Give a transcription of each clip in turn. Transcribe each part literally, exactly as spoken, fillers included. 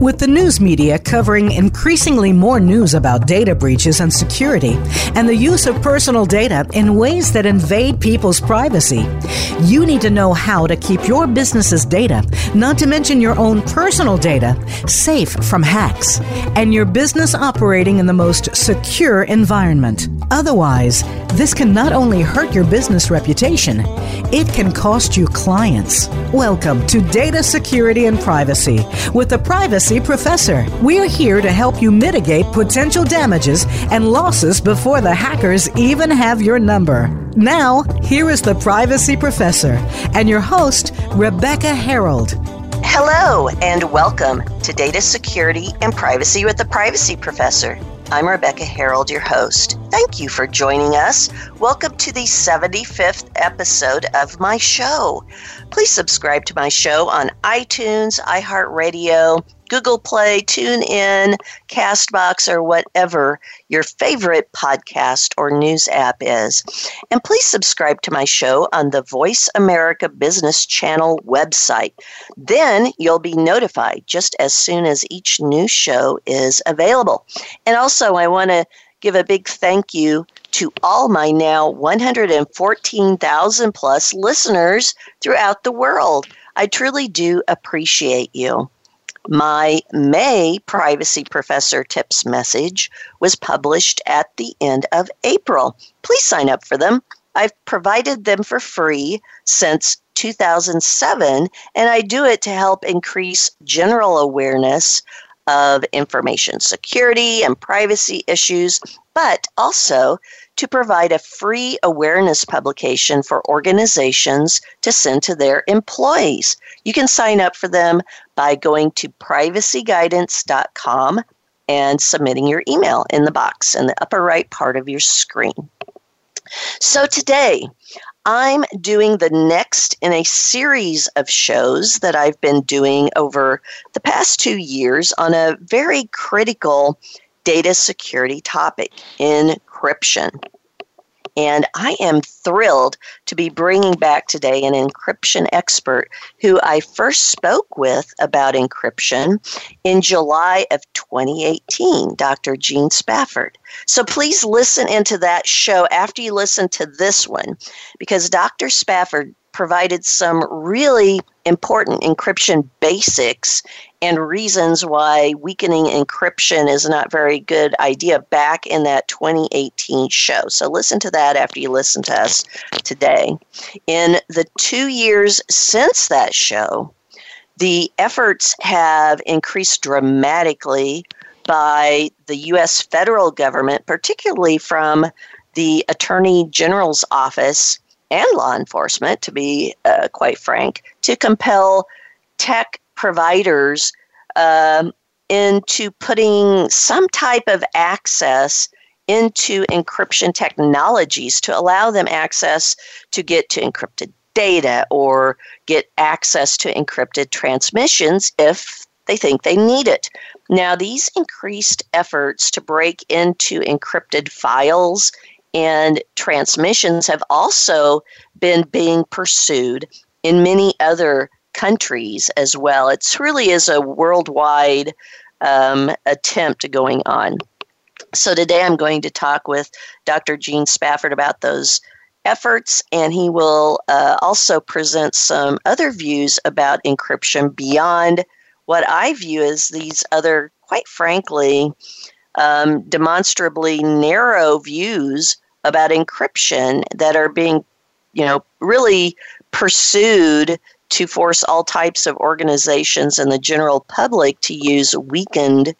With the news media covering increasingly more news about data breaches and security, and the use of personal data in ways that invade people's privacy, you need to know how to keep your business's data, not to mention your own personal data, safe from hacks, and your business operating in the most secure environment. Otherwise, this can not only hurt your business reputation, it can cost you clients. Welcome to Data Security and Privacy with the Privacy Professor. We're here to help you mitigate potential damages and losses before the hackers even have your number. Now, here is the Privacy Professor and your host, Rebecca Herold. Hello and welcome to Data Security and Privacy with the Privacy Professor. I'm Rebecca Herold, your host. Thank you for joining us. Welcome to the seventy-fifth episode of my show. Please subscribe to my show on iTunes, iHeartRadio, Google Play, TuneIn, CastBox, or whatever your favorite podcast or news app is. And please subscribe to my show on the Voice America Business Channel website. Then you'll be notified just as soon as each new show is available. And also, I want to give a big thank you to all my now one hundred fourteen thousand plus listeners throughout the world. I truly do appreciate you. My May Privacy Professor Tips message was published at the end of April. Please sign up for them. I've provided them for free since two thousand seven, and I do it to help increase general awareness of information security and privacy issues, but also to provide a free awareness publication for organizations to send to their employees. You can sign up for them by going to privacy guidance dot com and submitting your email in the box in the upper right part of your screen. So today, I'm doing the next in a series of shows that I've been doing over the past two years on a very critical data security topic, encryption. And I am thrilled to be bringing back today an encryption expert who I first spoke with about encryption in July of twenty eighteen, Doctor Eugene Spafford. So please listen into that show after you listen to this one, because Doctor Spafford provided some really important encryption basics and reasons why weakening encryption is not a very good idea back in that twenty eighteen show. So listen to that after you listen to us today. In the two years since that show, the efforts have increased dramatically by the U S federal government, particularly from the Attorney General's office and law enforcement, to be uh, quite frank, to compel tech providers um, into putting some type of access into encryption technologies to allow them access to get to encrypted data or get access to encrypted transmissions if they think they need it. Now, these increased efforts to break into encrypted files and transmissions have also been being pursued in many other countries as well. It really is a worldwide um, attempt going on. So today I'm going to talk with Doctor Eugene Spafford about those efforts, and he will uh, also present some other views about encryption beyond what I view as these other, quite frankly, Um, demonstrably narrow views about encryption that are being, you know, really pursued to force all types of organizations and the general public to use weakened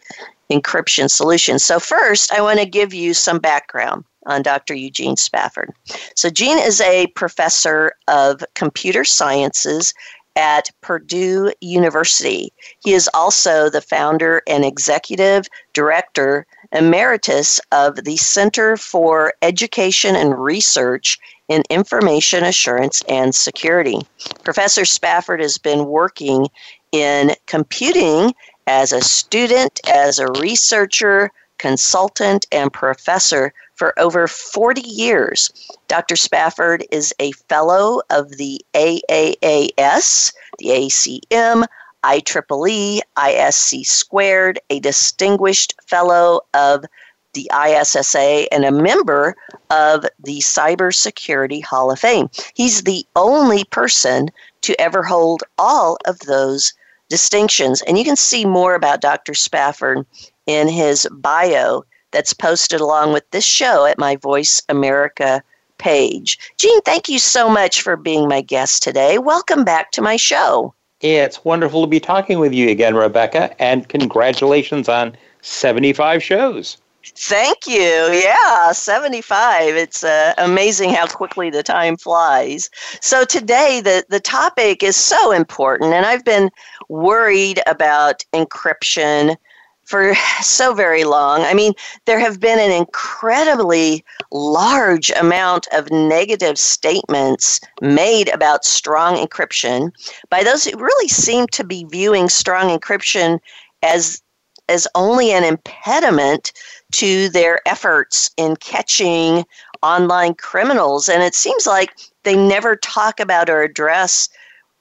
encryption solutions. So first, I want to give you some background on Doctor Eugene Spafford. So Gene is a professor of computer sciences at Purdue University. He is also the founder and executive director emeritus of the Center for Education and Research in Information Assurance and Security. Professor Spafford has been working in computing as a student, as a researcher, consultant, and professor for over forty years. Doctor Spafford is a fellow of the A A A S, the A C M, I triple E, I S C Squared, a distinguished fellow of the I S S A, and a member of the Cybersecurity Hall of Fame. He's the only person to ever hold all of those distinctions. And you can see more about Doctor Spafford in his bio that's posted along with this show at my Voice America page. Gene, thank you so much for being my guest today. Welcome back to my show. It's wonderful to be talking with you again, Rebecca, and congratulations on seventy-five shows. Thank you. Yeah, seventy-five. It's uh, amazing how quickly the time flies. So today, the, the topic is so important, and I've been worried about encryption for so very long. I mean, there have been an incredibly large amount of negative statements made about strong encryption by those who really seem to be viewing strong encryption as as only an impediment to their efforts in catching online criminals. And it seems like they never talk about or address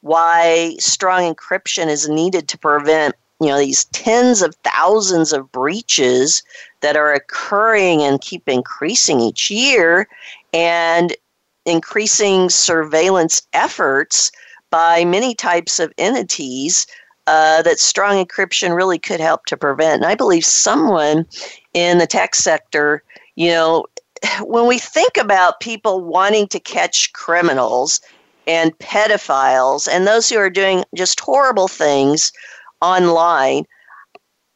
why strong encryption is needed to prevent, you know, these tens of thousands of breaches that are occurring and keep increasing each year, and increasing surveillance efforts by many types of entities Uh, that strong encryption really could help to prevent. And I believe someone in the tech sector, you know, when we think about people wanting to catch criminals and pedophiles and those who are doing just horrible things online,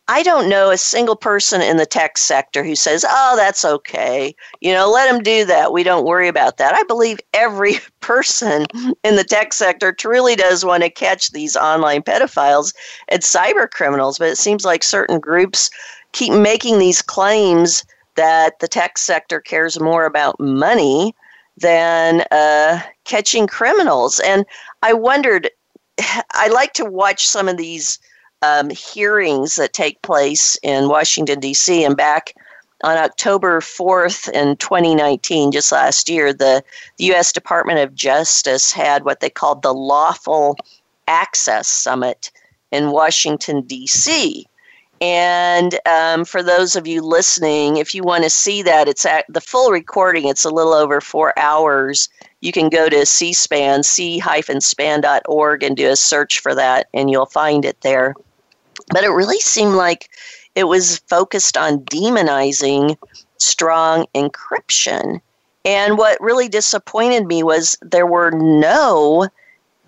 I don't know a single person in the tech sector who says, oh, that's okay. You know, let them do that. We don't worry about that. I believe every person in the tech sector truly does want to catch these online pedophiles and cyber criminals, but it seems like certain groups keep making these claims that the tech sector cares more about money than uh, catching criminals. And I wondered, I like to watch some of these um, hearings that take place in Washington, D C, and back on October fourth in twenty nineteen, just last year, the, the U S Department of Justice had what they called the Lawful Access Summit in Washington, D C. And um, for those of you listening, if you want to see that, it's at the full recording. It's a little over four hours. You can go to C-SPAN, c dash span dot org, and do a search for that, and you'll find it there. But it really seemed like it was focused on demonizing strong encryption. And what really disappointed me was there were no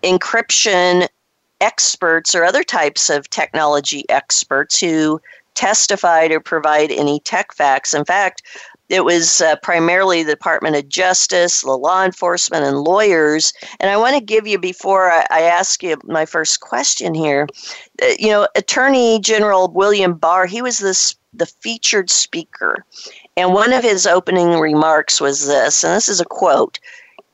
encryption experts or other types of technology experts who testified or provide any tech facts. In fact, it was uh, primarily the Department of Justice, the law enforcement, and lawyers. And I want to give you, before I, I ask you my first question here, uh, you know, Attorney General William Barr, he was this, the featured speaker. And one of his opening remarks was this, and this is a quote,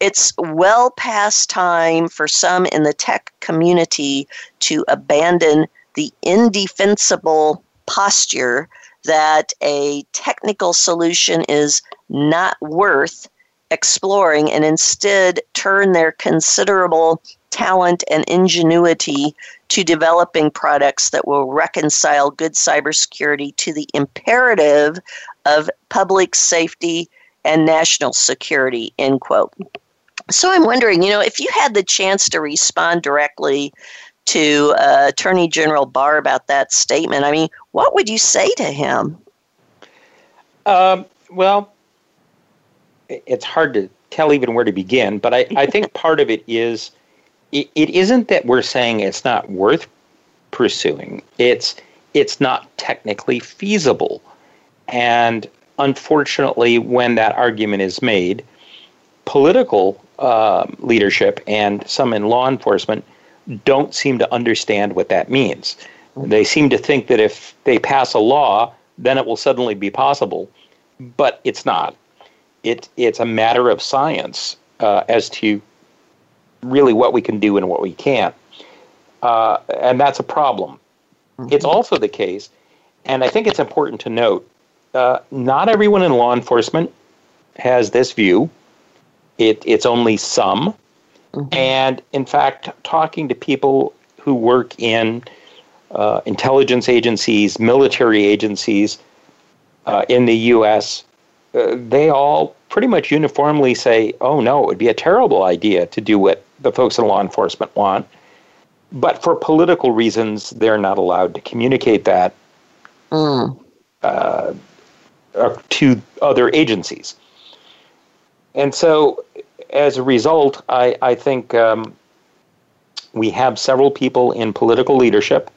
"It's well past time for some in the tech community to abandon the indefensible posture that a technical solution is not worth exploring, and instead turn their considerable talent and ingenuity to developing products that will reconcile good cybersecurity to the imperative of public safety and national security," end quote. So I'm wondering, you know, if you had the chance to respond directly to uh, Attorney General Barr about that statement, I mean, what would you say to him? Um, well, it's hard to tell even where to begin, but I, I think part of it is, it, it isn't that we're saying it's not worth pursuing. It's it's not technically feasible. And unfortunately, when that argument is made, political uh, leadership and some in law enforcement don't seem to understand what that means. They seem to think that if they pass a law, then it will suddenly be possible, but it's not. It, it's a matter of science uh, as to really what we can do and what we can't, uh, and that's a problem. It's also the case, and I think it's important to note, uh, not everyone in law enforcement has this view. It, it's only some. And in fact, talking to people who work in uh, intelligence agencies, military agencies uh, in the U S, uh, they all pretty much uniformly say, oh, no, it would be a terrible idea to do what the folks in law enforcement want. But for political reasons, they're not allowed to communicate that mm. uh, to other agencies. And so, as a result, I, I think um, we have several people in political leadership,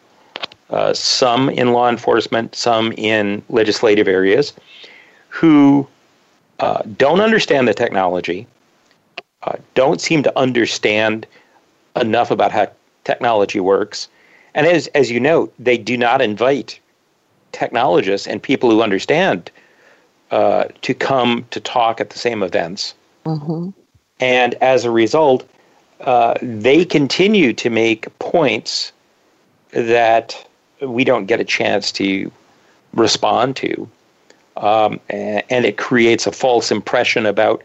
uh, some in law enforcement, some in legislative areas, who uh, don't understand the technology, uh, don't seem to understand enough about how technology works. And as as you note, they do not invite technologists and people who understand uh, to come to talk at the same events. Mm-hmm. And as a result, uh, they continue to make points that we don't get a chance to respond to. Um, and, and it creates a false impression about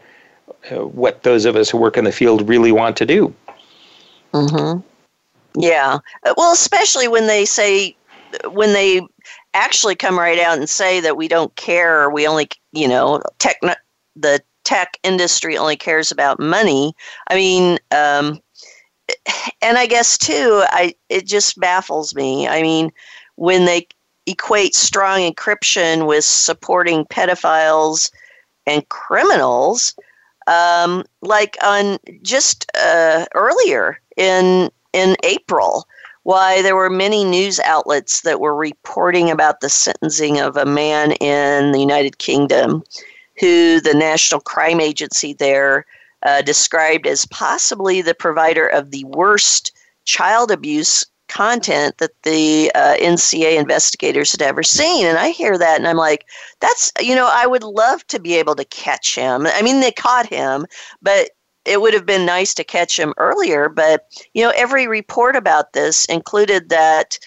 uh, what those of us who work in the field really want to do. Mm-hmm. Yeah. Well, especially when they say, when they actually come right out and say that we don't care, we only, you know, tech, the tech industry only cares about money. I mean, um, and I guess too, I it just baffles me. I mean, when they equate strong encryption with supporting pedophiles and criminals, um, like on just uh, earlier in in April, why there were many news outlets that were reporting about the sentencing of a man in the United Kingdom who the National Crime Agency there uh, described as possibly the provider of the worst child abuse content that the uh, N C A investigators had ever seen. And I hear that and I'm like, that's, you know, I would love to be able to catch him. I mean, they caught him, but it would have been nice to catch him earlier. But, you know, every report about this included that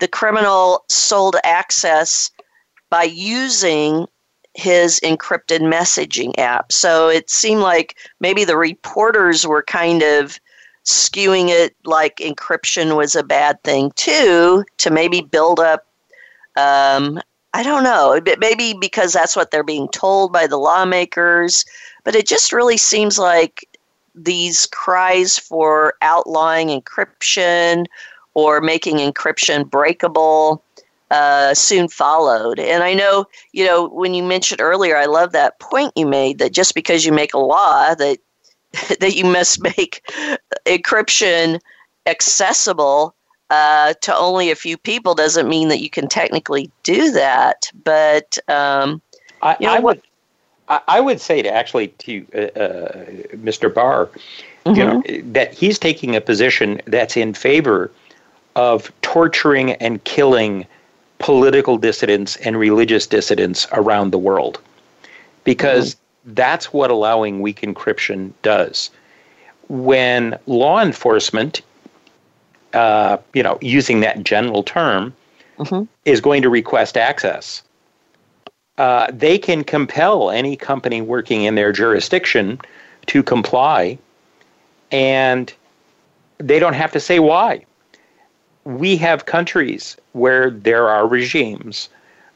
the criminal sold access by using his encrypted messaging app. So it seemed like maybe the reporters were kind of skewing it like encryption was a bad thing too, to maybe build up, um, I don't know, maybe because that's what they're being told by the lawmakers. But it just really seems like these cries for outlawing encryption or making encryption breakable uh, soon followed. And I know, you know, when you mentioned earlier, I love that point you made that just because you make a law that that you must make encryption accessible uh, to only a few people doesn't mean that you can technically do that. But um, I, you know, I would. I would say to actually to uh, uh, Mister Barr, mm-hmm. you know, that he's taking a position that's in favor of torturing and killing political dissidents and religious dissidents around the world, because mm-hmm. that's what allowing weak encryption does. When law enforcement, uh, you know, using that general term, mm-hmm. is going to request access, Uh, they can compel any company working in their jurisdiction to comply, and they don't have to say why. We have countries where there are regimes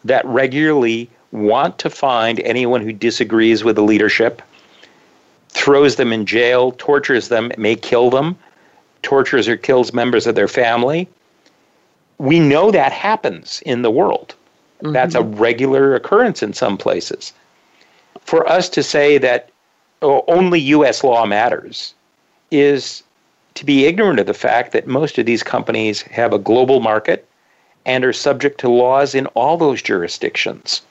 that regularly want to find anyone who disagrees with the leadership, throws them in jail, tortures them, may kill them, tortures or kills members of their family. We know that happens in the world. That's a regular occurrence in some places. For us to say that oh, only U S law matters is to be ignorant of the fact that most of these companies have a global market and are subject to laws in all those jurisdictions.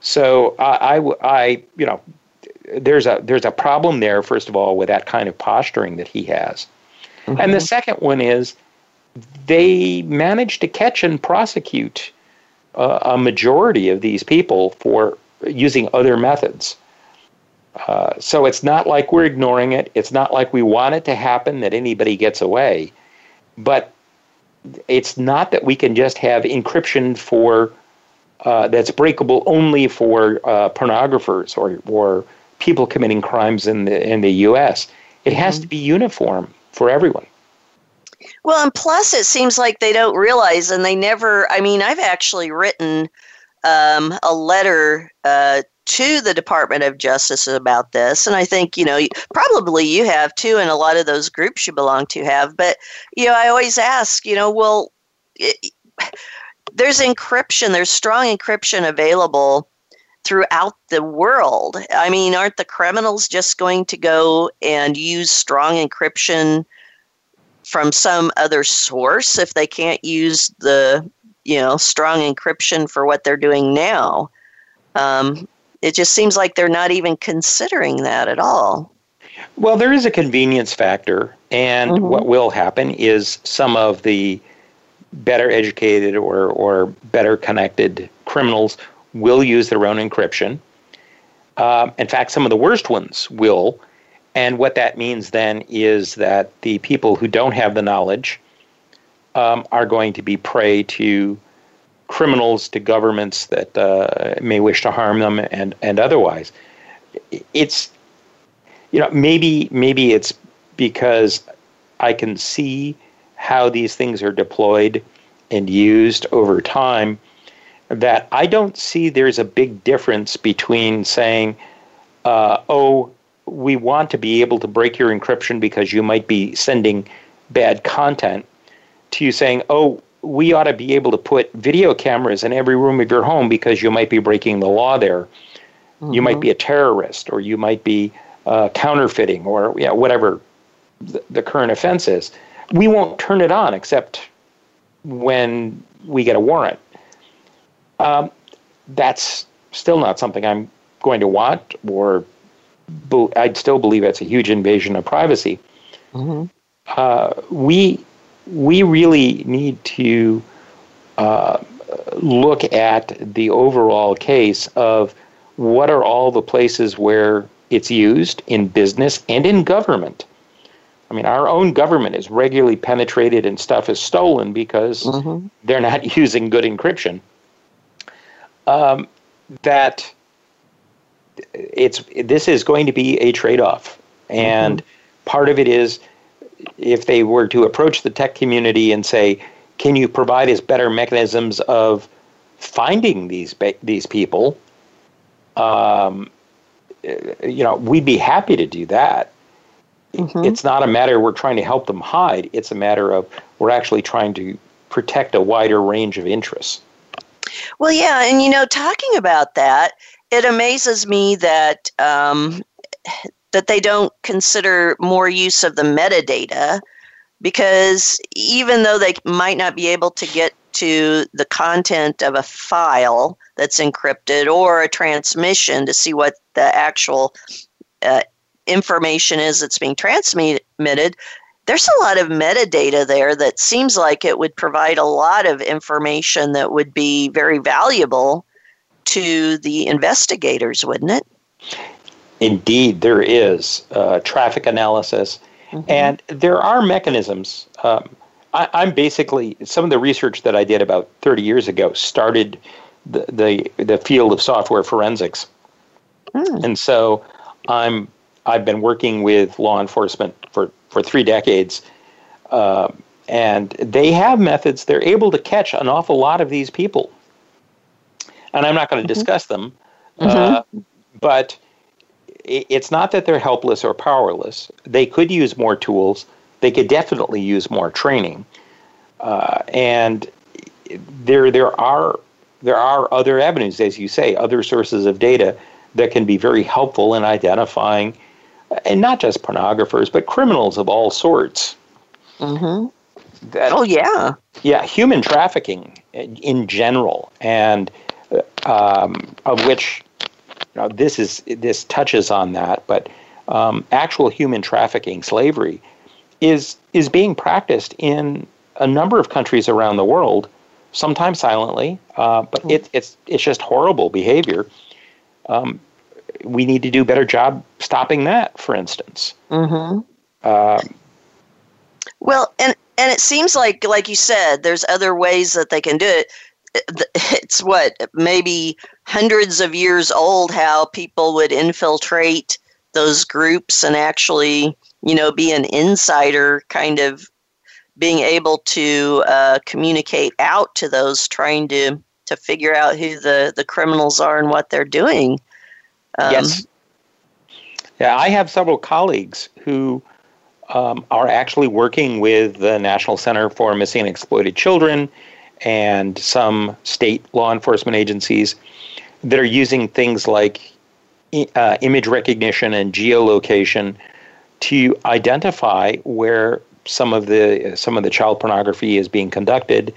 So I, I, I you know, there's a there's a problem there, first of all, with that kind of posturing that he has. Mm-hmm. And the second one is they managed to catch and prosecute Uh, a majority of these people for using other methods. Uh, so it's not like we're ignoring it. It's not like we want it to happen that anybody gets away. But it's not that we can just have encryption for uh, that's breakable only for uh, pornographers or or people committing crimes in the in the U S. It has mm-hmm. to be uniform for everyone. Well, and plus it seems like they don't realize, and they never, I mean, I've actually written um, a letter uh, to the Department of Justice about this. And I think, you know, probably you have too, and a lot of those groups you belong to have. But, you know, I always ask, you know, well, it, there's encryption, there's strong encryption available throughout the world. I mean, aren't the criminals just going to go and use strong encryption from some other source if they can't use the, you know, strong encryption for what they're doing now? Um, it just seems like they're not even considering that at all. Well, there is a convenience factor. And mm-hmm. what will happen is some of the better educated or, or better connected criminals will use their own encryption. Um, in fact, some of the worst ones will. And what that means then is that the people who don't have the knowledge um, are going to be prey to criminals, to governments that uh, may wish to harm them, and, and otherwise. It's, you know, maybe maybe it's because I can see how these things are deployed and used over time, that I don't see there's a big difference between saying, uh, oh, we want to be able to break your encryption because you might be sending bad content, to saying, oh, we ought to be able to put video cameras in every room of your home because you might be breaking the law there. Mm-hmm. You might be a terrorist, or you might be uh, counterfeiting, or yeah, whatever th- the current offense is. We won't turn it on except when we get a warrant. Um, that's still not something I'm going to want, or be- I'd still believe it's a huge invasion of privacy. Mm-hmm. Uh, we we really need to uh, look at the overall case of what are all the places where it's used in business and in government. I mean, our own government is regularly penetrated and stuff is stolen because mm-hmm. they're not using good encryption. Um, that it's this is going to be a trade-off. And mm-hmm. part of it is, if they were to approach the tech community and say, can you provide us better mechanisms of finding these these people, um, you know, we'd be happy to do that. Mm-hmm. It's not a matter we're trying to help them hide. It's a matter of we're actually trying to protect a wider range of interests. Well, yeah, and you know, talking about that, it amazes me that um, that they don't consider more use of the metadata, because even though they might not be able to get to the content of a file that's encrypted or a transmission to see what the actual uh, information is that's being transmitted, there's a lot of metadata there that seems like it would provide a lot of information that would be very valuable to the investigators, wouldn't it? Indeed, there is uh, traffic analysis. Mm-hmm. And there are mechanisms. Um, I, I'm basically, some of the research that I did about thirty years ago started the, the, the field of software forensics. Mm. And so I'm I've been working with law enforcement for, for three decades, uh, and they have methods. They're able to catch an awful lot of these people. And I'm not going to mm-hmm. discuss them, uh, mm-hmm. but it, it's not that they're helpless or powerless. They could use more tools. They could definitely use more training. Uh, and there there are there are other avenues, as you say, other sources of data that can be very helpful in identifying, and not just pornographers, but criminals of all sorts. Mm-hmm. That, oh, yeah. Yeah, human trafficking in general, and um, of which, you know, this is this touches on that, but um, actual human trafficking, slavery, is is being practiced in a number of countries around the world, sometimes silently, uh, but mm-hmm. it, it's it's just horrible behavior. Um, we need to do a better job stopping that, for instance. Mm-hmm. Uh, well, and, and it seems like, like you said, there's other ways that they can do it. It's what, maybe hundreds of years old, how people would infiltrate those groups and actually, you know, be an insider kind of being able to uh, communicate out to those trying to, to figure out who the, the criminals are and what they're doing. Um, yes. Yeah, I have several colleagues who um, are actually working with the National Center for Missing and Exploited Children and some state law enforcement agencies that are using things like uh, image recognition and geolocation to identify where some of the some of the child pornography is being conducted.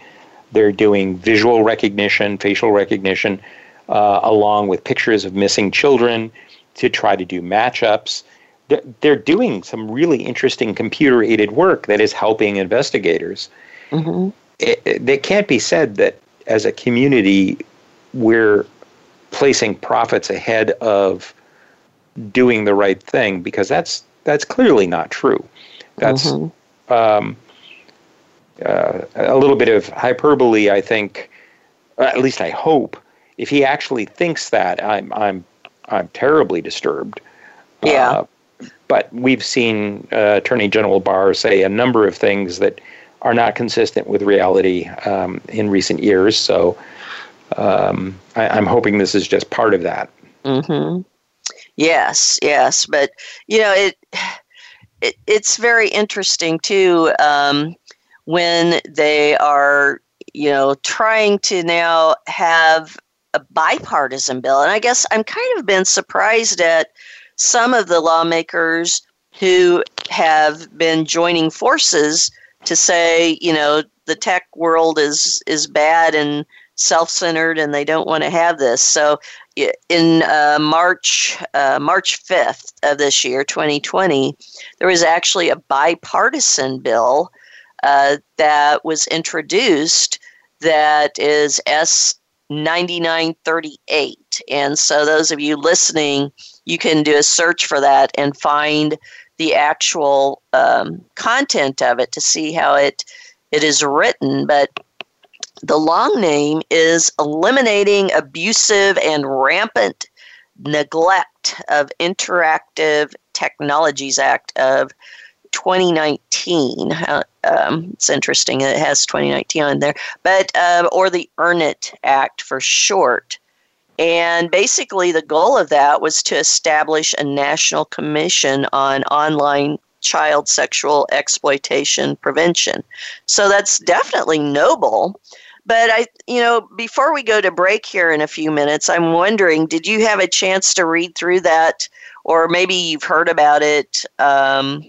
They're doing visual recognition, facial recognition, uh, along with pictures of missing children to try to do matchups. They're, they're doing some really interesting computer-aided work that is helping investigators. Mm-hmm. It, it, it can't be said that as a community we're placing profits ahead of doing the right thing, because that's that's clearly not true. That's mm-hmm. um, uh, a little bit of hyperbole, I think. Or at least I hope. If he actually thinks that, I'm I'm I'm terribly disturbed. Yeah. Uh, but we've seen uh, Attorney General Barr say a number of things that are not consistent with reality um, in recent years. So um, I, I'm hoping this is just part of that. Mm-hmm. Yes, yes. But, you know, it, it it's very interesting, too, um, when they are, you know, trying to now have a bipartisan bill. And I guess I'm kind of been surprised at some of the lawmakers who have been joining forces to say, you know, the tech world is is bad and self-centered, and they don't want to have this. So, in uh, March uh, March fifth of this year, twenty twenty, there was actually a bipartisan bill uh, that was introduced that is S ninety-nine thirty-eight, and so those of you listening, you can do a search for that and find the actual um, content of it to see how it it is written. But the long name is Eliminating Abusive and Rampant Neglect of Interactive Technologies Act of twenty nineteen. Uh, um, it's interesting that it has twenty nineteen on there, but uh, or the EARN IT Act for short. And basically, the goal of that was to establish a national commission on online child sexual exploitation prevention. So that's definitely noble. But, I, you know, before we go to break here in a few minutes, I'm wondering, did you have a chance to read through that? Or maybe you've heard about it, um,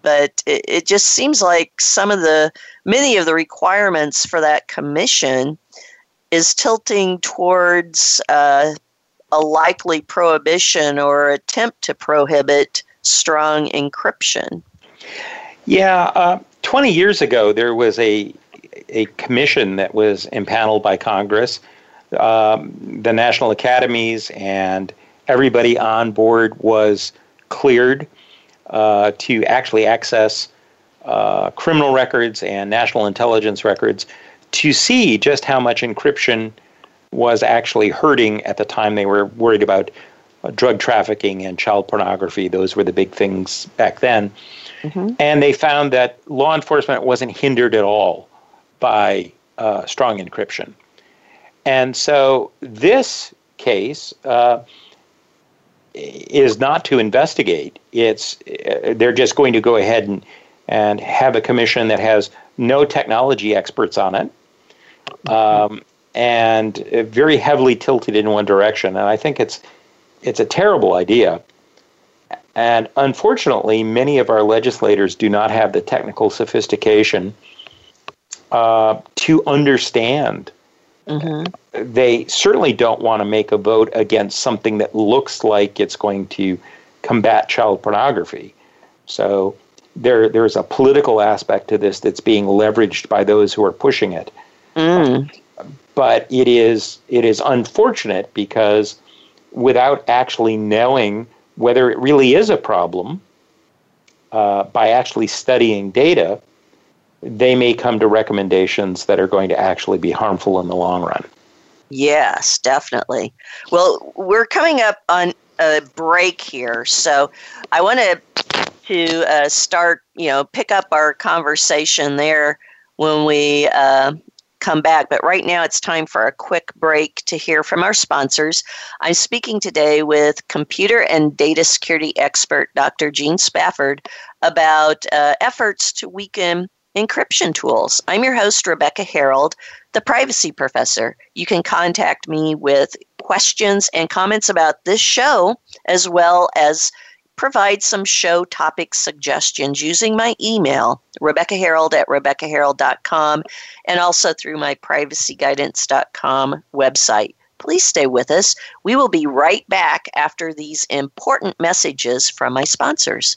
but it, it just seems like some of the, many of the requirements for that commission is tilting towards uh, a likely prohibition or attempt to prohibit strong encryption. Yeah, uh, twenty years ago, there was a a commission that was impaneled by Congress, um, the national academies, and everybody on board was cleared uh, to actually access uh, criminal records and national intelligence records to see just how much encryption was actually hurting at the time. They were worried about uh, drug trafficking and child pornography. Those were the big things back then. Mm-hmm. And they found that law enforcement wasn't hindered at all by uh, strong encryption. And so this case uh, is not to investigate. It's uh, they're just going to go ahead and, and have a commission that has no technology experts on it. Um, and very heavily tilted in one direction. And I think it's it's a terrible idea. And unfortunately, many of our legislators do not have the technical sophistication uh, to understand. Mm-hmm. They certainly don't want to make a vote against something that looks like it's going to combat child pornography. So there there is a political aspect to this that's being leveraged by those who are pushing it. Mm. But it is it is unfortunate, because without actually knowing whether it really is a problem, uh, by actually studying data, they may come to recommendations that are going to actually be harmful in the long run. Yes, definitely. Well, we're coming up on a break here, so I want to to uh, start, you know, pick up our conversation there when we uh, come back. But right now it's time for a quick break to hear from our sponsors. I'm speaking today with computer and data security expert Doctor Eugene Spafford about uh, efforts to weaken encryption tools. I'm your host, Rebecca Herold, the privacy professor. You can contact me with questions and comments about this show, as well as provide some show topic suggestions using my email, Rebecca Herold at Rebecca Herold dot com, and also through my privacy guidance dot com website. Please stay with us. We will be right back after these important messages from my sponsors.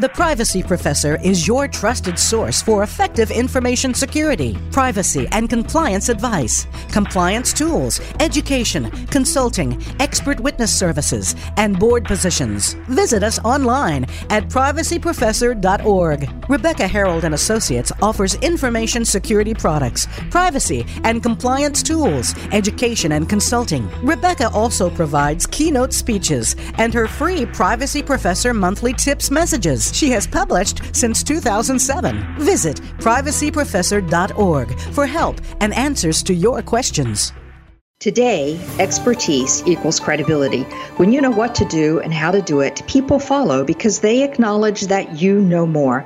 The Privacy Professor is your trusted source for effective information security, privacy and compliance advice, compliance tools, education, consulting, expert witness services, and board positions. Visit us online at privacy professor dot org. Rebecca Herold and Associates offers information security products, privacy and compliance tools, education and consulting. Rebecca also provides keynote speeches and her free Privacy Professor monthly tips messages she has published since two thousand seven. Visit privacy professor dot org for help and answers to your questions. Today, expertise equals credibility. When you know what to do and how to do it, people follow because they acknowledge that you know more.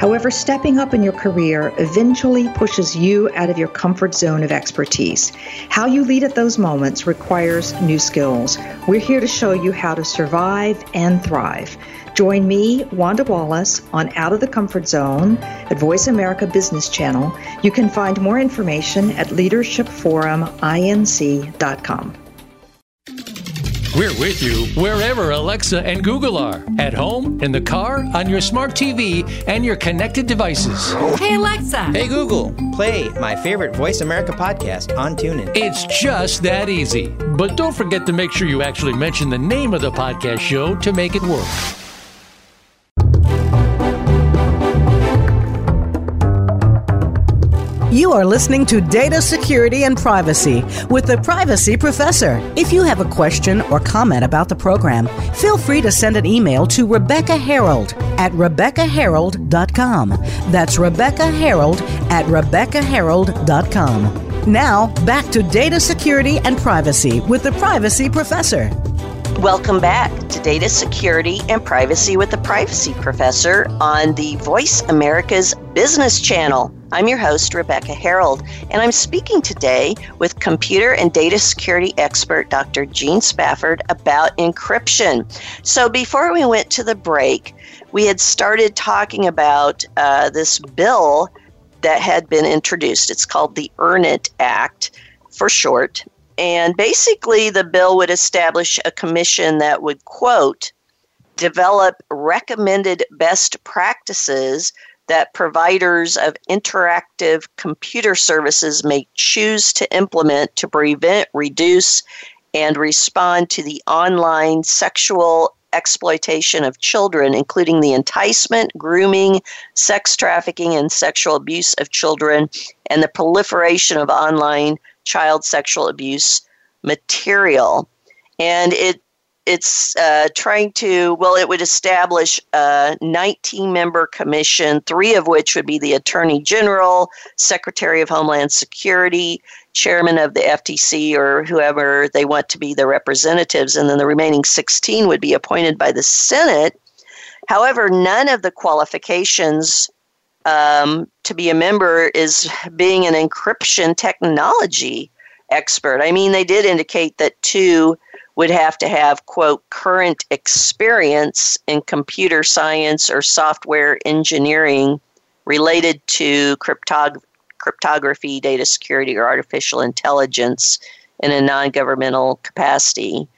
However, stepping up in your career eventually pushes you out of your comfort zone of expertise. How you lead at those moments requires new skills. We're here to show you how to survive and thrive. Join me, Wanda Wallace, on Out of the Comfort Zone at Voice America Business Channel. You can find more information at leadership forum inc dot com. We're with you wherever Alexa and Google are. At home, in the car, on your smart T V, and your connected devices. Hey, Alexa. Hey, Google. Play my favorite Voice America podcast on TuneIn. It's just that easy. But don't forget to make sure you actually mention the name of the podcast show to make it work. You are listening to Data Security and Privacy with the Privacy Professor. If you have a question or comment about the program, feel free to send an email to Rebecca Herold at Rebecca Herold dot com. That's Rebecca Herold at Rebecca Herold dot com. Now, back to Data Security and Privacy with the Privacy Professor. Welcome back to Data Security and Privacy with the Privacy Professor on the Voice America's Business Channel. I'm your host, Rebecca Herold, and I'm speaking today with computer and data security expert Doctor Eugene Spafford about encryption. So before we went to the break, we had started talking about uh, this bill that had been introduced. It's called the EARN IT Act for short. And basically, the bill would establish a commission that would, quote, develop recommended best practices that providers of interactive computer services may choose to implement to prevent, reduce, and respond to the online sexual exploitation of children, including the enticement, grooming, sex trafficking, and sexual abuse of children, and the proliferation of online child sexual abuse material. And it it's uh, trying to, well, it would establish a nineteen-member commission, three of which would be the Attorney General, Secretary of Homeland Security, Chairman of the F T C, or whoever they want to be the representatives, and then the remaining sixteen would be appointed by the Senate. However, none of the qualifications Um, to be a member is being an encryption technology expert. I mean, they did indicate that two would have to have, quote, current experience in computer science or software engineering related to cryptog- cryptography, data security, or artificial intelligence in a non-governmental capacity.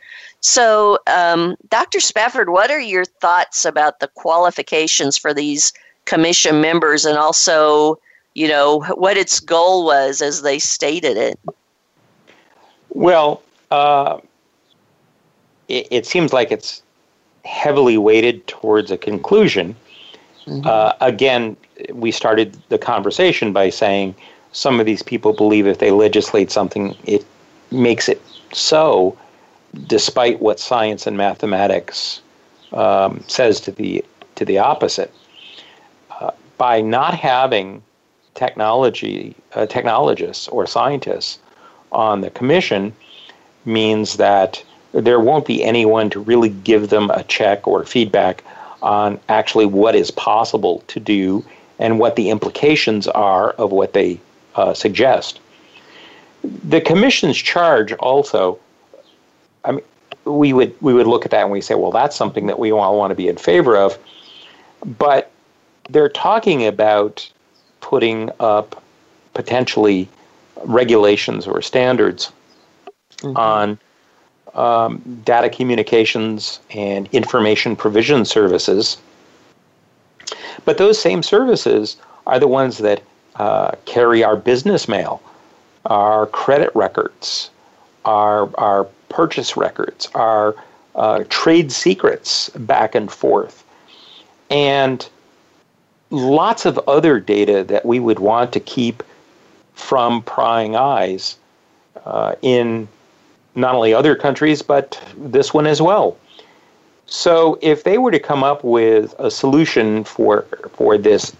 So, um, Doctor Spafford, what are your thoughts about the qualifications for these commission members, and also, you know, what its goal was as they stated it? Well, uh, it, it seems like it's heavily weighted towards a conclusion. Mm-hmm. Uh, again, we started the conversation by saying some of these people believe if they legislate something, it makes it so, despite what science and mathematics um, says to the to the opposite. Uh, by not having technology uh, technologists or scientists on the commission means that there won't be anyone to really give them a check or feedback on actually what is possible to do and what the implications are of what they uh, suggest. The commission's charge also, I mean, we would we would look at that and we say, well, that's something that we all want to be in favor of, but they're talking about putting up potentially regulations or standards mm-hmm. on um, data communications and information provision services. But those same services are the ones that uh, carry our business mail, our credit records, our our purchase records, our uh, trade secrets back and forth, and lots of other data that we would want to keep from prying eyes uh, in not only other countries, but this one as well. So if they were to come up with a solution for for this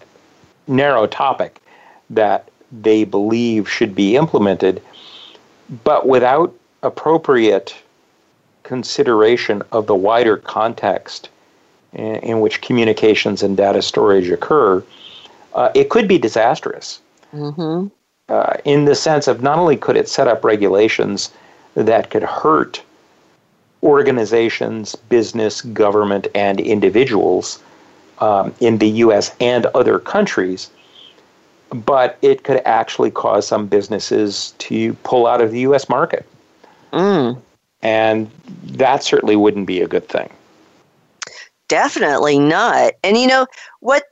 narrow topic that they believe should be implemented, but without appropriate consideration of the wider context in, in which communications and data storage occur, uh, it could be disastrous. Mm-hmm. Uh, in the sense of not only could it set up regulations that could hurt organizations, business, government, and individuals um, in the U S and other countries, but it could actually cause some businesses to pull out of the U S market. Mm. And that certainly wouldn't be a good thing. Definitely not. And you know, what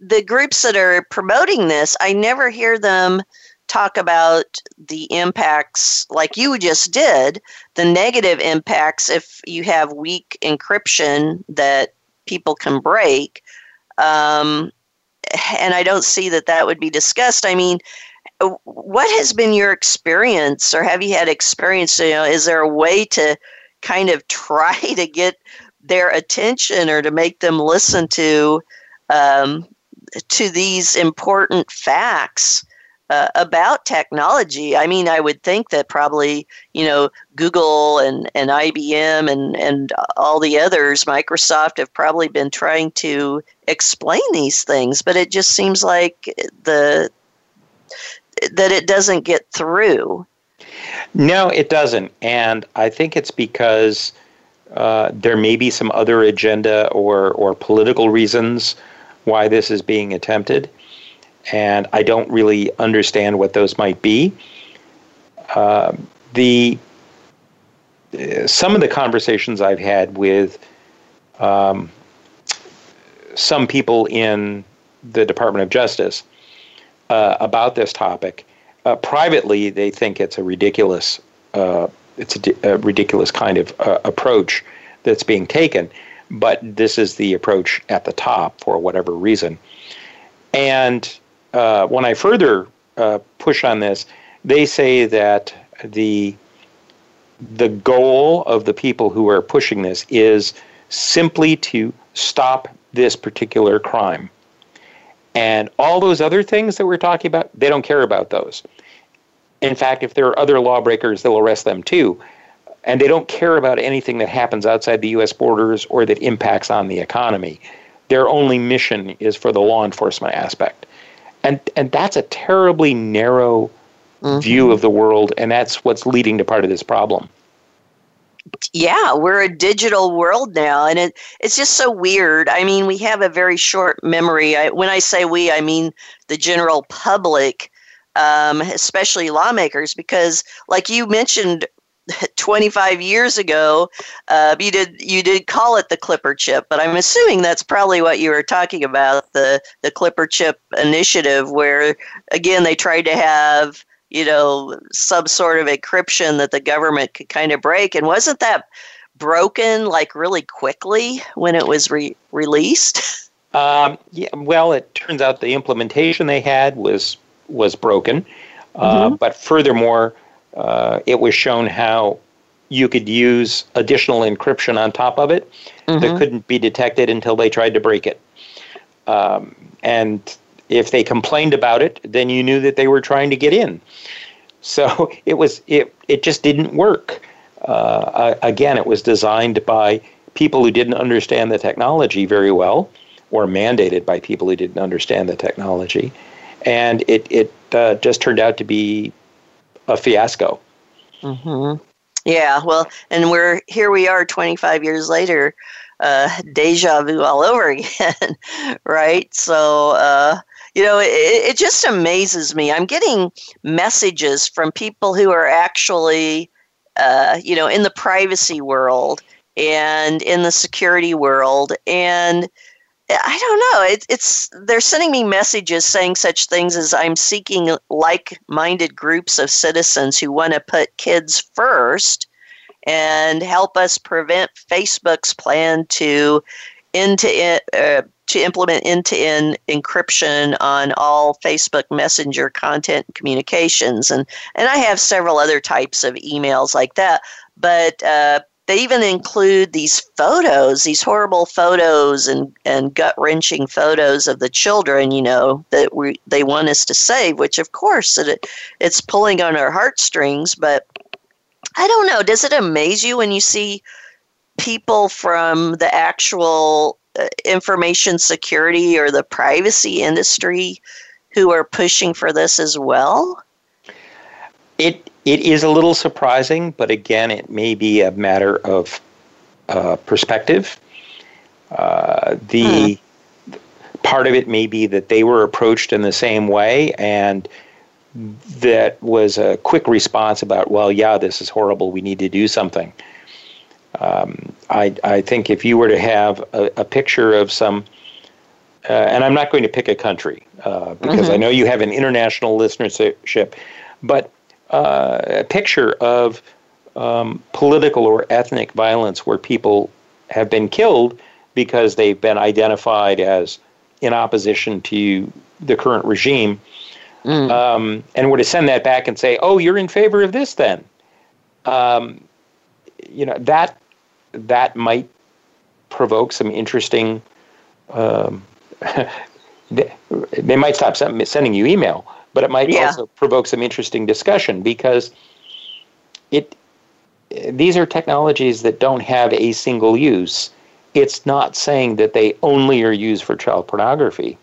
the groups that are promoting this, I never hear them talk about the impacts like you just did, the negative impacts if you have weak encryption that people can break. Um, and I don't see that that would be discussed. I mean, what has been your experience, or have you had experience, you know, is there a way to kind of try to get their attention or to make them listen to um, to these important facts uh, about technology? I mean, I would think that probably, you know, Google and, and I B M and, and all the others, Microsoft, have probably been trying to explain these things, but it just seems like the... that it doesn't get through. No, it doesn't. And I think it's because uh, there may be some other agenda or, or political reasons why this is being attempted. And I don't really understand what those might be. Uh, the uh, some of the conversations I've had with um, some people in the Department of Justice Uh, about this topic, uh, privately they think it's a ridiculous, uh, it's a, di- a ridiculous kind of uh, approach that's being taken. But this is the approach at the top for whatever reason. And uh, when I further uh, push on this, they say that the the goal of the people who are pushing this is simply to stop this particular crime. And all those other things that we're talking about, they don't care about those. In fact, if there are other lawbreakers, they'll arrest them too. And they don't care about anything that happens outside the U S borders or that impacts on the economy. Their only mission is for the law enforcement aspect. And and that's a terribly narrow mm-hmm. view of the world, and that's what's leading to part of this problem. Yeah, we're a digital world now, and it it's just so weird. I mean, we have a very short memory. I, when I say we, I mean the general public, um, especially lawmakers, because like you mentioned twenty-five years ago, uh, you did you did call it the Clipper Chip, but I'm assuming that's probably what you were talking about, the, the Clipper Chip initiative, where, again, they tried to have, you know, some sort of encryption that the government could kind of break. And wasn't that broken like really quickly when it was re- released? Um, yeah, well, it turns out the implementation they had was was broken. Uh, mm-hmm. But furthermore, uh, it was shown how you could use additional encryption on top of it mm-hmm. that couldn't be detected until they tried to break it. Um, and if they complained about it, then you knew that they were trying to get in. So it was it it just didn't work. Uh, again, it was designed by people who didn't understand the technology very well, or mandated by people who didn't understand the technology. And it it uh, just turned out to be a fiasco. Mm-hmm. Yeah, well, and we're here we are twenty-five years later, uh, deja vu all over again, right? So, uh, you know, it, it just amazes me. I'm getting messages from people who are actually, uh, you know, in the privacy world and in the security world, and I don't know. It, it's they're sending me messages saying such things as, I'm seeking like-minded groups of citizens who want to put kids first and help us prevent Facebook's plan to end to uh, to implement end-to-end encryption on all Facebook Messenger content communications. And, and I have several other types of emails like that, but uh, they even include these photos, these horrible photos and, and gut-wrenching photos of the children, you know, that we they want us to save, which, of course, it it's pulling on our heartstrings. But I don't know, does it amaze you when you see people from the actual uh, information security or the privacy industry who are pushing for this as well? It It is a little surprising, but again, it may be a matter of uh, perspective. Uh, the mm. part of it may be that they were approached in the same way, and that was a quick response about, well, yeah, this is horrible. We need to do something. Um, I, I think if you were to have a, a picture of some, uh, and I'm not going to pick a country uh, because mm-hmm. I know you have an international listenership, but Uh, a picture of um, political or ethnic violence where people have been killed because they've been identified as in opposition to the current regime, mm. um, and were to send that back and say, "Oh, you're in favor of this, then," um, you know, that that might provoke some interesting. Um, they might stop sending you email. But it might yeah. also provoke some interesting discussion because it these are technologies that don't have a single use. It's not saying that they only are used for child pornography.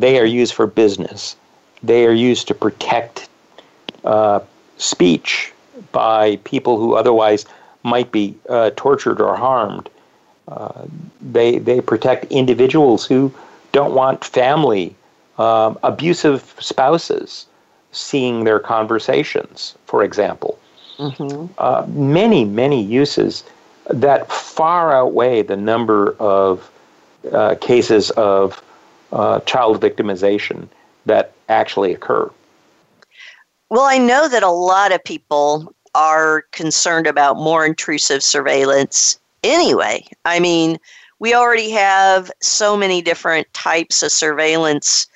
They are used for business. They are used to protect uh, speech by people who otherwise might be uh, tortured or harmed. Uh, they they protect individuals who don't want family. Um, abusive spouses seeing their conversations, for example. Mm-hmm. Uh, many, many uses that far outweigh the number of uh, cases of uh, child victimization that actually occur. Well, I know that a lot of people are concerned about more intrusive surveillance anyway. I mean, we already have so many different types of surveillance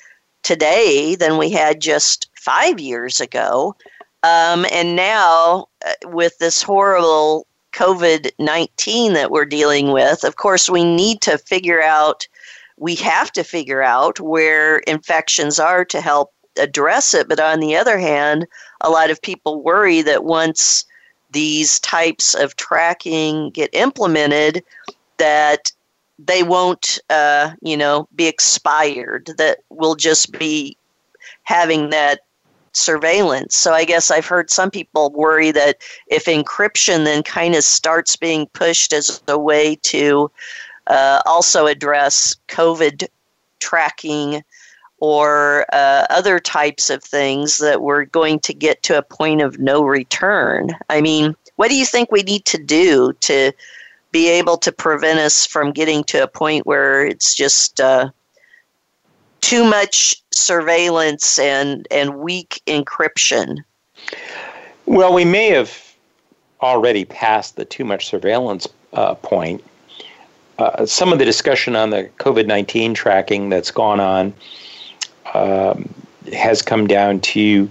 today than we had just five years ago. Um, and now uh, with this horrible covid nineteen that we're dealing with, of course, we need to figure out, we have to figure out where infections are to help address it. But on the other hand, a lot of people worry that once these types of tracking get implemented, that they won't, uh, you know, be expired, that we'll just be having that surveillance. So I guess I've heard some people worry that if encryption then kind of starts being pushed as a way to uh, also address COVID tracking or uh, other types of things, that we're going to get to a point of no return. I mean, what do you think we need to do to be able to prevent us from getting to a point where it's just uh, too much surveillance and, and weak encryption? Well, we may have already past the too much surveillance uh, point. Uh, some of the discussion on the COVID nineteen tracking that's gone on um, has come down to,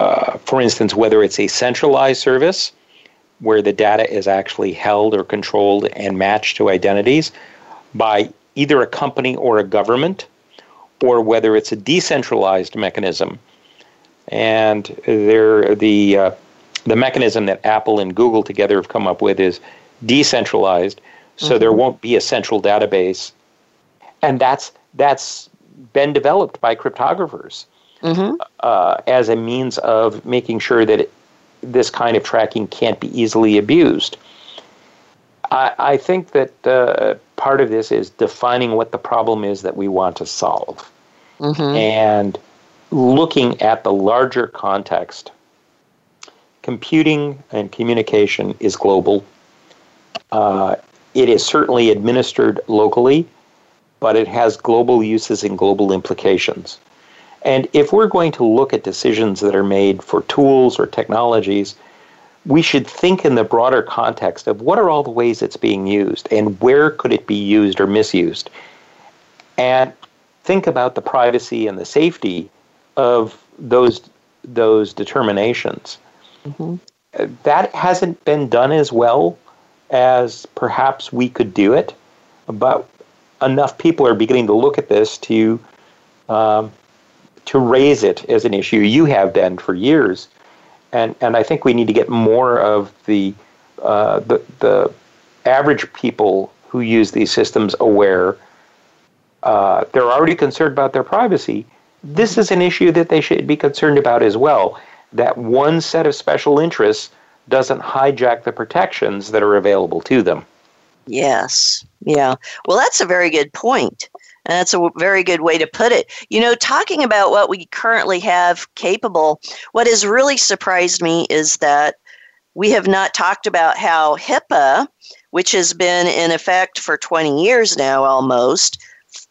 uh, for instance, whether it's a centralized service where the data is actually held or controlled and matched to identities by either a company or a government, or whether it's a decentralized mechanism. And there, the uh, the mechanism that Apple and Google together have come up with is decentralized, so mm-hmm. there won't be a central database, and that's that's been developed by cryptographers mm-hmm. uh, as a means of making sure that it, this kind of tracking can't be easily abused. I, I think that uh, part of this is defining what the problem is that we want to solve, mm-hmm. and looking at the larger context. Computing and communication is global. Uh, it is certainly administered locally, but it has global uses and global implications. And if we're going to look at decisions that are made for tools or technologies, we should think in the broader context of what are all the ways it's being used and where could it be used or misused, and think about the privacy and the safety of those those determinations. Mm-hmm. That hasn't been done as well as perhaps we could do it, but enough people are beginning to look at this to um, to raise it as an issue. You have been for years, and and I think we need to get more of the uh, the, the average people who use these systems aware. Uh, they're already concerned about their privacy. This is an issue that they should be concerned about as well, that one set of special interests doesn't hijack the protections that are available to them. Yes. Yeah. Well, that's a very good point. And that's a very good way to put it. You know, talking about what we currently have capable, what has really surprised me is that we have not talked about how HIPAA, which has been in effect for twenty years now almost,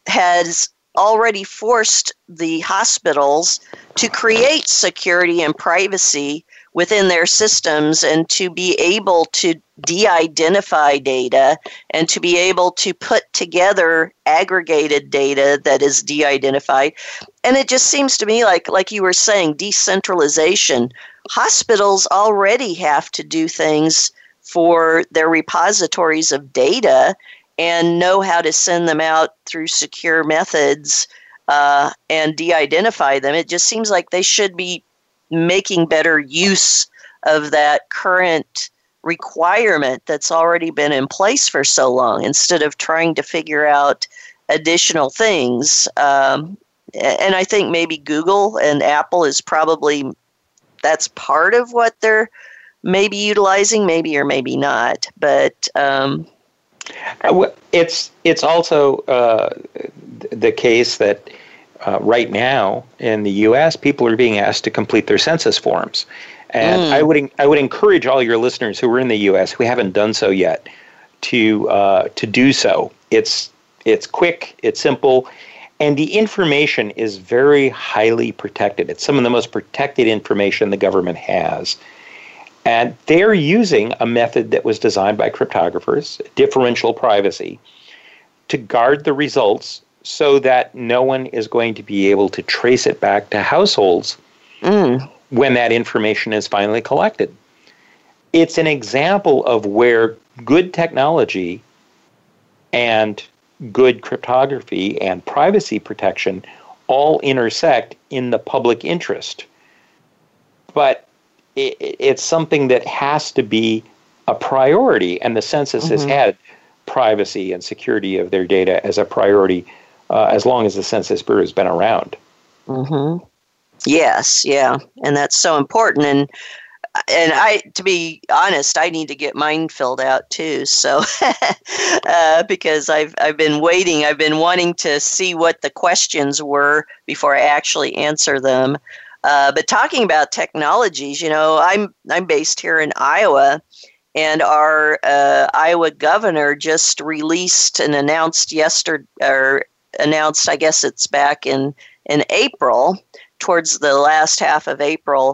has already forced the hospitals to create security and privacy within their systems and to be able to de-identify data and to be able to put together aggregated data that is de-identified. And it just seems to me like, like you were saying, decentralization. Hospitals already have to do things for their repositories of data and know how to send them out through secure methods uh, and de-identify them. It just seems like they should be making better use of that current requirement that's already been in place for so long, instead of trying to figure out additional things. Um, and I think maybe Google and Apple is probably, that's part of what they're maybe utilizing, maybe or maybe not. But um, it's it's also uh, the case that Uh, right now in the U S, people are being asked to complete their census forms. And mm. I would I would encourage all your listeners who are in the U S who haven't done so yet to uh, to do so. It's it's quick, it's simple, and the information is very highly protected. It's some of the most protected information the government has. And they're using a method that was designed by cryptographers, differential privacy, to guard the results so that no one is going to be able to trace it back to households mm. when that information is finally collected. It's an example of where good technology and good cryptography and privacy protection all intersect in the public interest. But it, it's something that has to be a priority, and the census mm-hmm. has had privacy and security of their data as a priority Uh, as long as the Census Bureau has been around. Mm-hmm. Yes, yeah, and that's so important. And and I, to be honest, I need to get mine filled out too. So uh, because I've I've been waiting, I've been wanting to see what the questions were before I actually answer them. Uh, but talking about technologies, you know, I'm I'm based here in Iowa. And our uh, Iowa governor just released and announced yesterday, or announced, I guess it's back in, in April, towards the last half of April,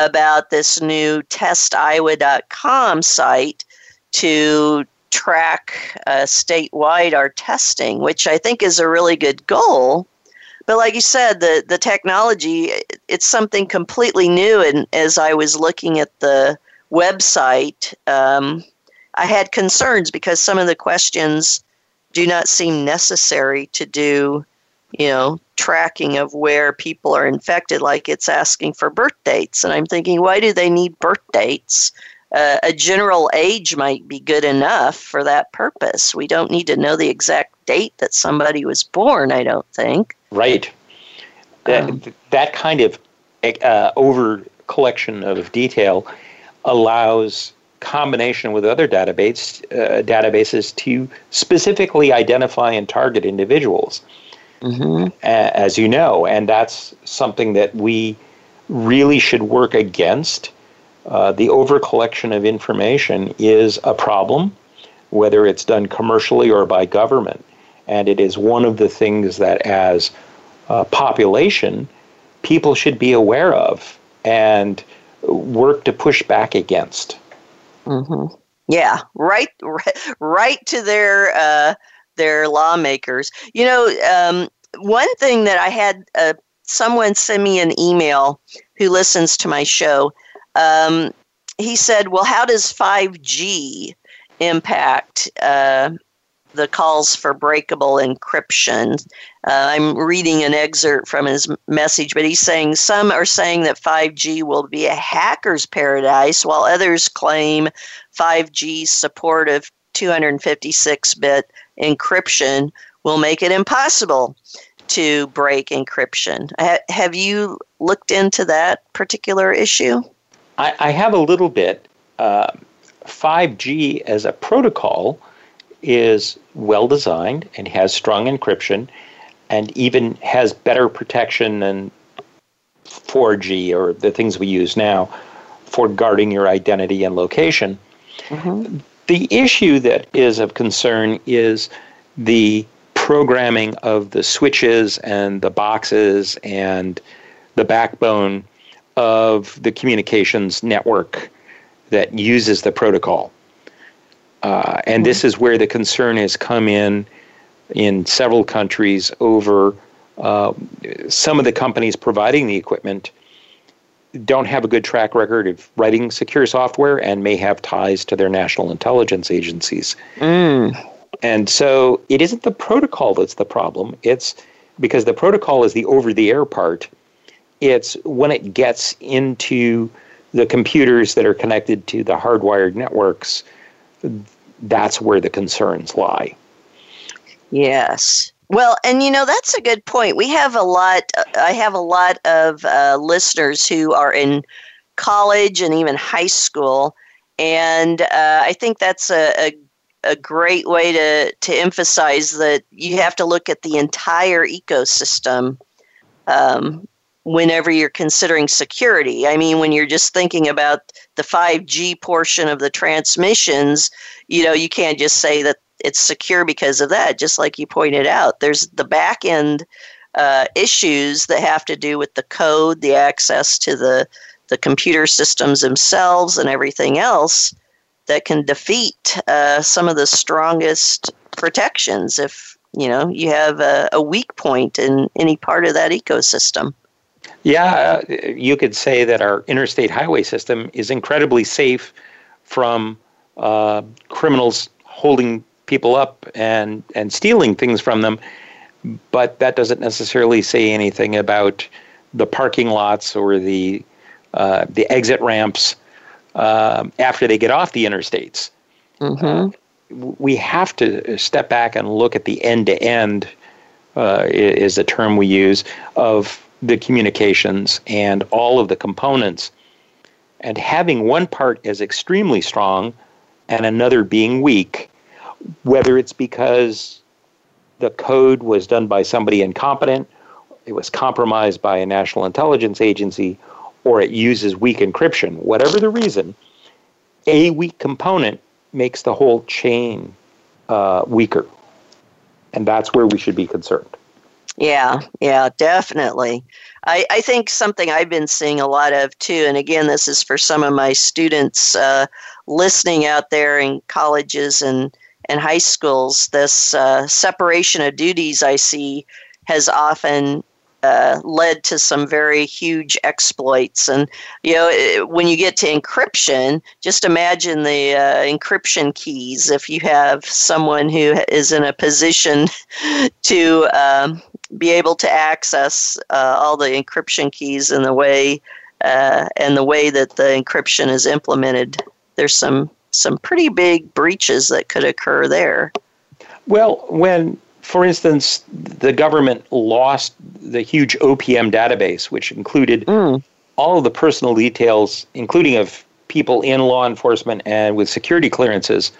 about this new test iowa dot com site to track uh, statewide our testing, which I think is a really good goal. But like you said, the, the technology, it's something completely new. And as I was looking at the website, um, I had concerns because some of the questions do not seem necessary to do, you know, tracking of where people are infected, like it's asking for birth dates. And I'm thinking, why do they need birth dates? Uh, a general age might be good enough for that purpose. We don't need to know the exact date that somebody was born, I don't think. Right. That, um, that kind of uh, over-collection of detail allows combination with other database, uh, databases to specifically identify and target individuals, mm-hmm. a- as you know. And that's something that we really should work against. Uh, the over-collection of information is a problem, whether it's done commercially or by government. And it is one of the things that as a population, people should be aware of and work to push back against. Mm-hmm. Yeah, right, right, right to their uh, their lawmakers. You know, um, one thing that I had uh, someone send me an email who listens to my show. Um, he said, well, how does five G impact uh, the calls for breakable encryption? Uh, I'm reading an excerpt from his message, but he's saying some are saying that five G will be a hacker's paradise, while others claim five G's support of two fifty-six bit encryption will make it impossible to break encryption. Ha- have you looked into that particular issue? I, I have a little bit. Uh, five G as a protocol is well designed and has strong encryption and even has better protection than four G or the things we use now for guarding your identity and location. Mm-hmm. The issue that is of concern is the programming of the switches and the boxes and the backbone of the communications network that uses the protocol. Uh, and this is where the concern has come in in several countries over uh, some of the companies providing the equipment don't have a good track record of writing secure software and may have ties to their national intelligence agencies. Mm. And so it isn't the protocol that's the problem. It's because the protocol is the over-the-air part. It's when it gets into the computers that are connected to the hardwired networks, that's where the concerns lie. Yes. Well, and you know, that's a good point. We have a lot, I have a lot of uh, listeners who are in college and even high school. And uh, I think that's a, a a great way to, to emphasize that you have to look at the entire ecosystem um, whenever you're considering security. I mean, when you're just thinking about the five G portion of the transmissions, you know, you can't just say that it's secure because of that. Just like you pointed out, there's the back end uh, issues that have to do with the code, the access to the, the computer systems themselves and everything else that can defeat uh, some of the strongest protections if, you know, you have a, a weak point in any part of that ecosystem. Yeah, uh, you could say that our interstate highway system is incredibly safe from uh, criminals holding people up and, and stealing things from them, but that doesn't necessarily say anything about the parking lots or the uh, the exit ramps uh, after they get off the interstates. Mm-hmm. Uh, we have to step back and look at the end-to-end, uh, is the term we use, of the communications and all of the components, and having one part as extremely strong and another being weak, whether it's because the code was done by somebody incompetent, it was compromised by a national intelligence agency, or it uses weak encryption, whatever the reason, a weak component makes the whole chain uh, weaker. And that's where we should be concerned. Yeah, yeah, definitely. I, I think something I've been seeing a lot of too, and again, this is for some of my students uh, listening out there in colleges and, and high schools, this uh, separation of duties I see has often uh, led to some very huge exploits. And, you know, it, when you get to encryption, just imagine the uh, encryption keys if you have someone who is in a position to um, be able to access uh, all the encryption keys in the way uh, and the way that the encryption is implemented. There's some some pretty big breaches that could occur there. Well, when, for instance, the government lost the huge O P M database, which included mm. all of the personal details, including of people in law enforcement and with security clearances,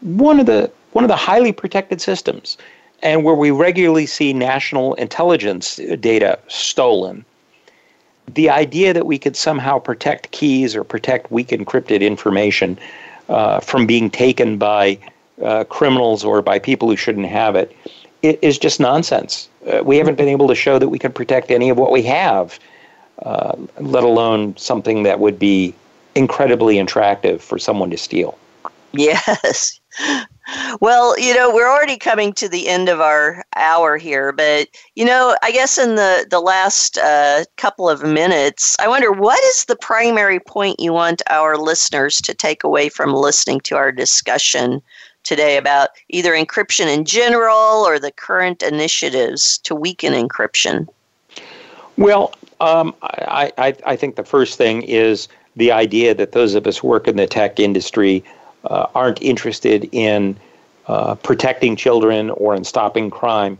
one of the one of the highly protected systems, and where we regularly see national intelligence data stolen, the idea that we could somehow protect keys or protect weak encrypted information uh, from being taken by uh, criminals or by people who shouldn't have it, it is just nonsense. Uh, we haven't been able to show that we can protect any of what we have, uh, let alone something that would be incredibly attractive for someone to steal. Yes. Well, you know, we're already coming to the end of our hour here, but, you know, I guess in the, the last uh, couple of minutes, I wonder, what is the primary point you want our listeners to take away from listening to our discussion today about either encryption in general or the current initiatives to weaken encryption? Well, um, I, I, I think the first thing is the idea that those of us who work in the tech industry Uh, aren't interested in uh, protecting children or in stopping crime.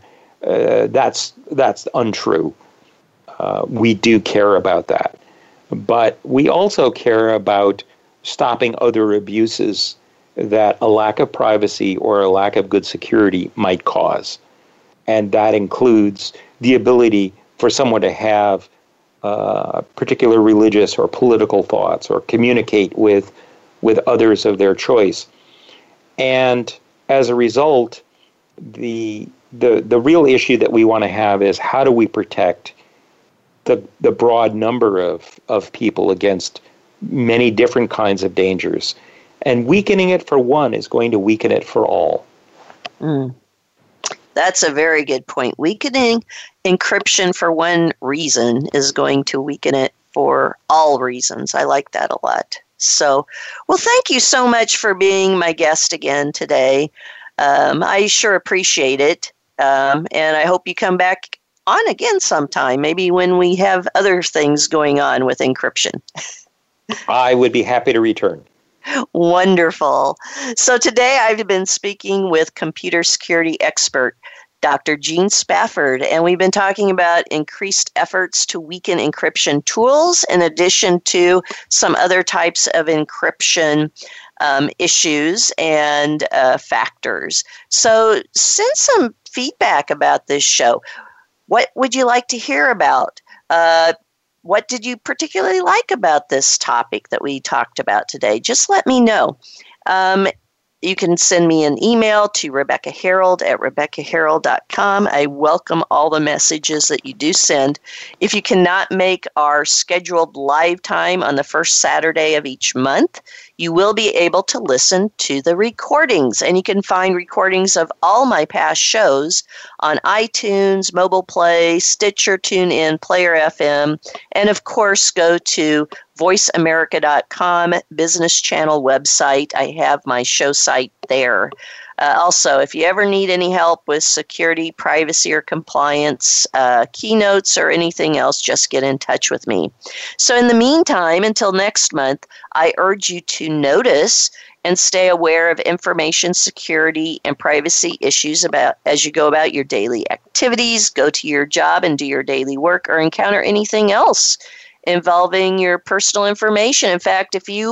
Uh, that's that's untrue. Uh, we do care about that, but we also care about stopping other abuses that a lack of privacy or a lack of good security might cause, and that includes the ability for someone to have uh, particular religious or political thoughts or communicate with. with others of their choice. And as a result, the the the real issue that we want to have is how do we protect the the broad number of, of people against many different kinds of dangers. And weakening it for one is going to weaken it for all. Mm. That's a very good point. Weakening encryption for one reason is going to weaken it for all reasons. I like that a lot. So, well, thank you so much for being my guest again today. Um, I sure appreciate it, um, and I hope you come back on again sometime, maybe when we have other things going on with encryption. I would be happy to return. Wonderful. So today I've been speaking with computer security expert Doctor Eugene Spafford, and we've been talking about increased efforts to weaken encryption tools in addition to some other types of encryption um, issues and uh, factors. So send some feedback about this show. What would you like to hear about? Uh, what did you particularly like about this topic that we talked about today? Just let me know. Um, You can send me an email to Rebecca Herold at rebecca herold dot com. I welcome all the messages that you do send. If you cannot make our scheduled live time on the first Saturday of each month, you will be able to listen to the recordings. And you can find recordings of all my past shows on iTunes, Mobile Play, Stitcher, TuneIn, Player F M, and of course go to voice america dot com business channel website. I have my show site there. Uh, also, if you ever need any help with security, privacy, or compliance, uh, keynotes, or anything else, just get in touch with me. So in the meantime, until next month, I urge you to notice and stay aware of information security and privacy issues about as you go about your daily activities, go to your job and do your daily work, or encounter anything else involving your personal information. In fact, if you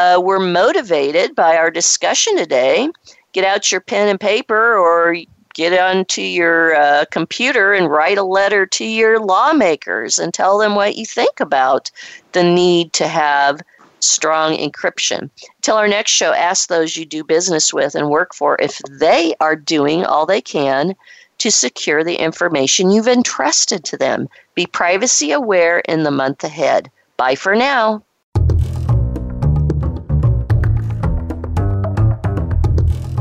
uh, were motivated by our discussion today, get out your pen and paper or get onto your uh, computer and write a letter to your lawmakers and tell them what you think about the need to have strong encryption. Till our next show, ask those you do business with and work for if they are doing all they can to secure the information you've entrusted to them. Be privacy aware in the month ahead. Bye for now.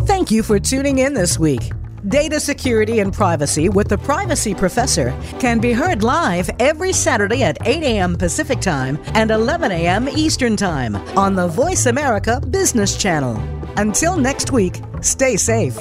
Thank you for tuning in this week. Data Security and Privacy with the Privacy Professor can be heard live every Saturday at eight a.m. Pacific Time and eleven a.m. Eastern Time on the Voice America Business Channel. Until next week, stay safe.